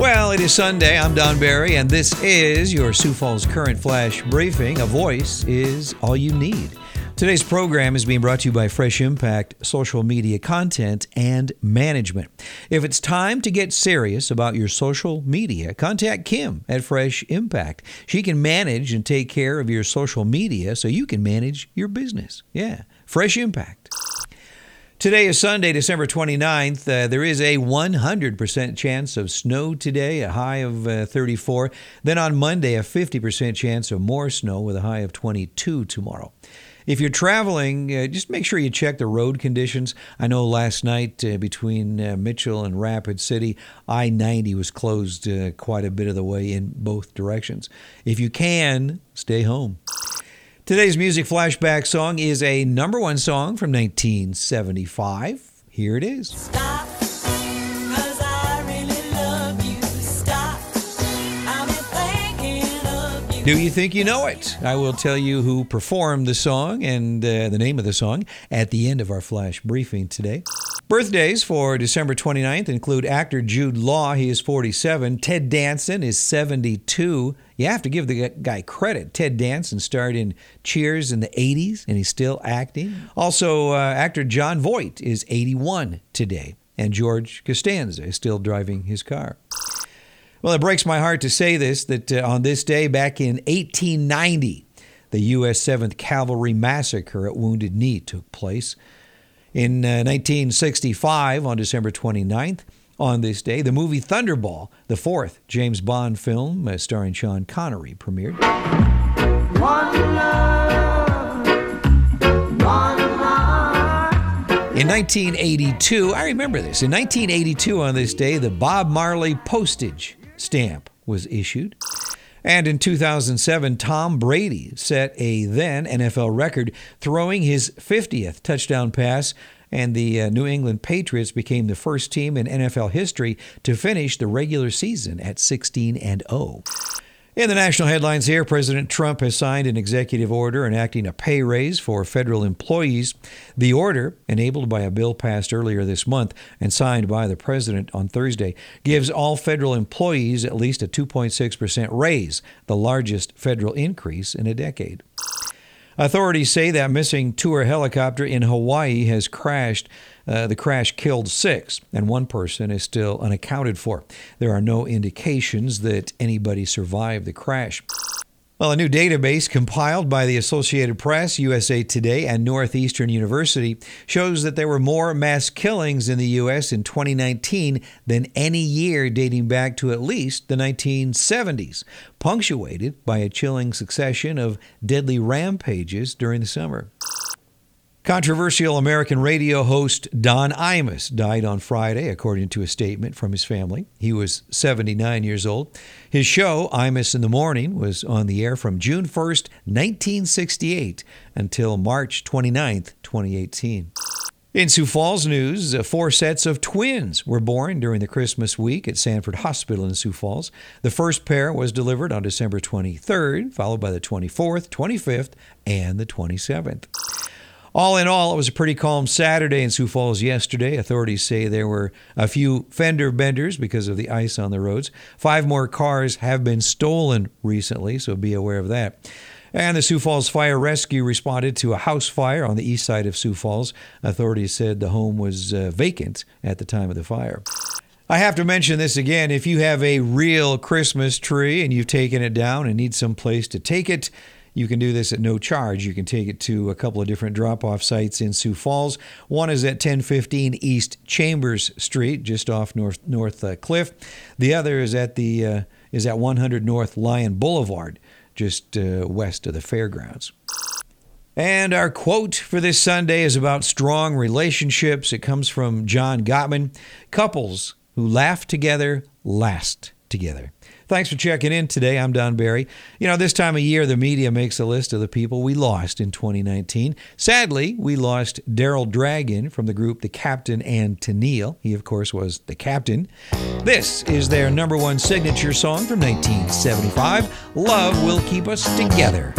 Well, it is Sunday. I'm Don Barry, and this is your Sioux Falls Current Flash Briefing. A voice is all you need. Today's program is being brought to you by Fresh Impact, social media content, and management. If it's time to get serious about your social media, contact Kim at Fresh Impact. She can manage and take care of your social media so you can manage your business. Yeah, Fresh Impact. Today is Sunday, December 29th. There is a 100% chance of snow today, a high of 34. Then on Monday, a 50% chance of more snow with a high of 22 tomorrow. If you're traveling, just make sure you check the road conditions. I know last night between Mitchell and Rapid City, I-90 was closed quite a bit of the way in both directions. If you can, stay home. Today's music flashback song is a number one song from 1975. Here it is. Stop. Do you think you know it? I will tell you who performed the song and the name of the song at the end of our flash briefing today. Birthdays for December 29th include actor Jude Law. He is 47. Ted Danson is 72. You have to give the guy credit. Ted Danson starred in Cheers in the 80s, and he's still acting. Also, actor John Voigt is 81 today, and George Costanza is still driving his car. Well, it breaks my heart to say this, that on this day back in 1890, the U.S. 7th Cavalry Massacre at Wounded Knee took place. In 1965, on December 29th, on this day, the movie Thunderball, the fourth James Bond film starring Sean Connery, premiered. One love, one In 1982, I remember this, in 1982 on this day, the Bob Marley postage stamp was issued. And in 2007, Tom Brady set a then NFL record, throwing his 50th touchdown pass, and the New England Patriots became the first team in NFL history to finish the regular season at 16-0. In the national headlines here, President Trump has signed an executive order enacting a pay raise for federal employees. The order, enabled by a bill passed earlier this month and signed by the president on Thursday, gives all federal employees at least a 2.6% raise, the largest federal increase in a decade. Authorities say that missing tour helicopter in Hawaii has crashed. The crash killed six, and one person is still unaccounted for. There are no indications that anybody survived the crash. Well, a new database compiled by the Associated Press, USA Today, and Northeastern University shows that there were more mass killings in the U.S. in 2019 than any year dating back to at least the 1970s, punctuated by a chilling succession of deadly rampages during the summer. Controversial American radio host Don Imus died on Friday, according to a statement from his family. He was 79 years old. His show, Imus in the Morning, was on the air from June 1st, 1968 until March 29th, 2018. In Sioux Falls news, four sets of twins were born during the Christmas week at Sanford Hospital in Sioux Falls. The first pair was delivered on December 23rd, followed by the 24th, 25th, and the 27th. All in all, it was a pretty calm Saturday in Sioux Falls yesterday. Authorities say there were a few fender benders because of the ice on the roads. 5 more cars have been stolen recently, so be aware of that. And the Sioux Falls Fire Rescue responded to a house fire on the east side of Sioux Falls. Authorities said the home was vacant at the time of the fire. I have to mention this again. If you have a real Christmas tree and you've taken it down and need some place to take it, you can do this at no charge. You can take it to a couple of different drop-off sites in Sioux Falls. One is at 1015 East Chambers Street, just off North Cliff. The other is at 100 North Lyon Boulevard, just west of the fairgrounds. And our quote for this Sunday is about strong relationships. It comes from John Gottman. Couples who laugh together last together. Thanks for checking in today. I'm Don Barry. You know, this time of year, the media makes a list of the people we lost in 2019. Sadly, we lost Daryl Dragon from the group The Captain and Tennille. He, of course, was the captain. This is their number one signature song from 1975, Love Will Keep Us Together.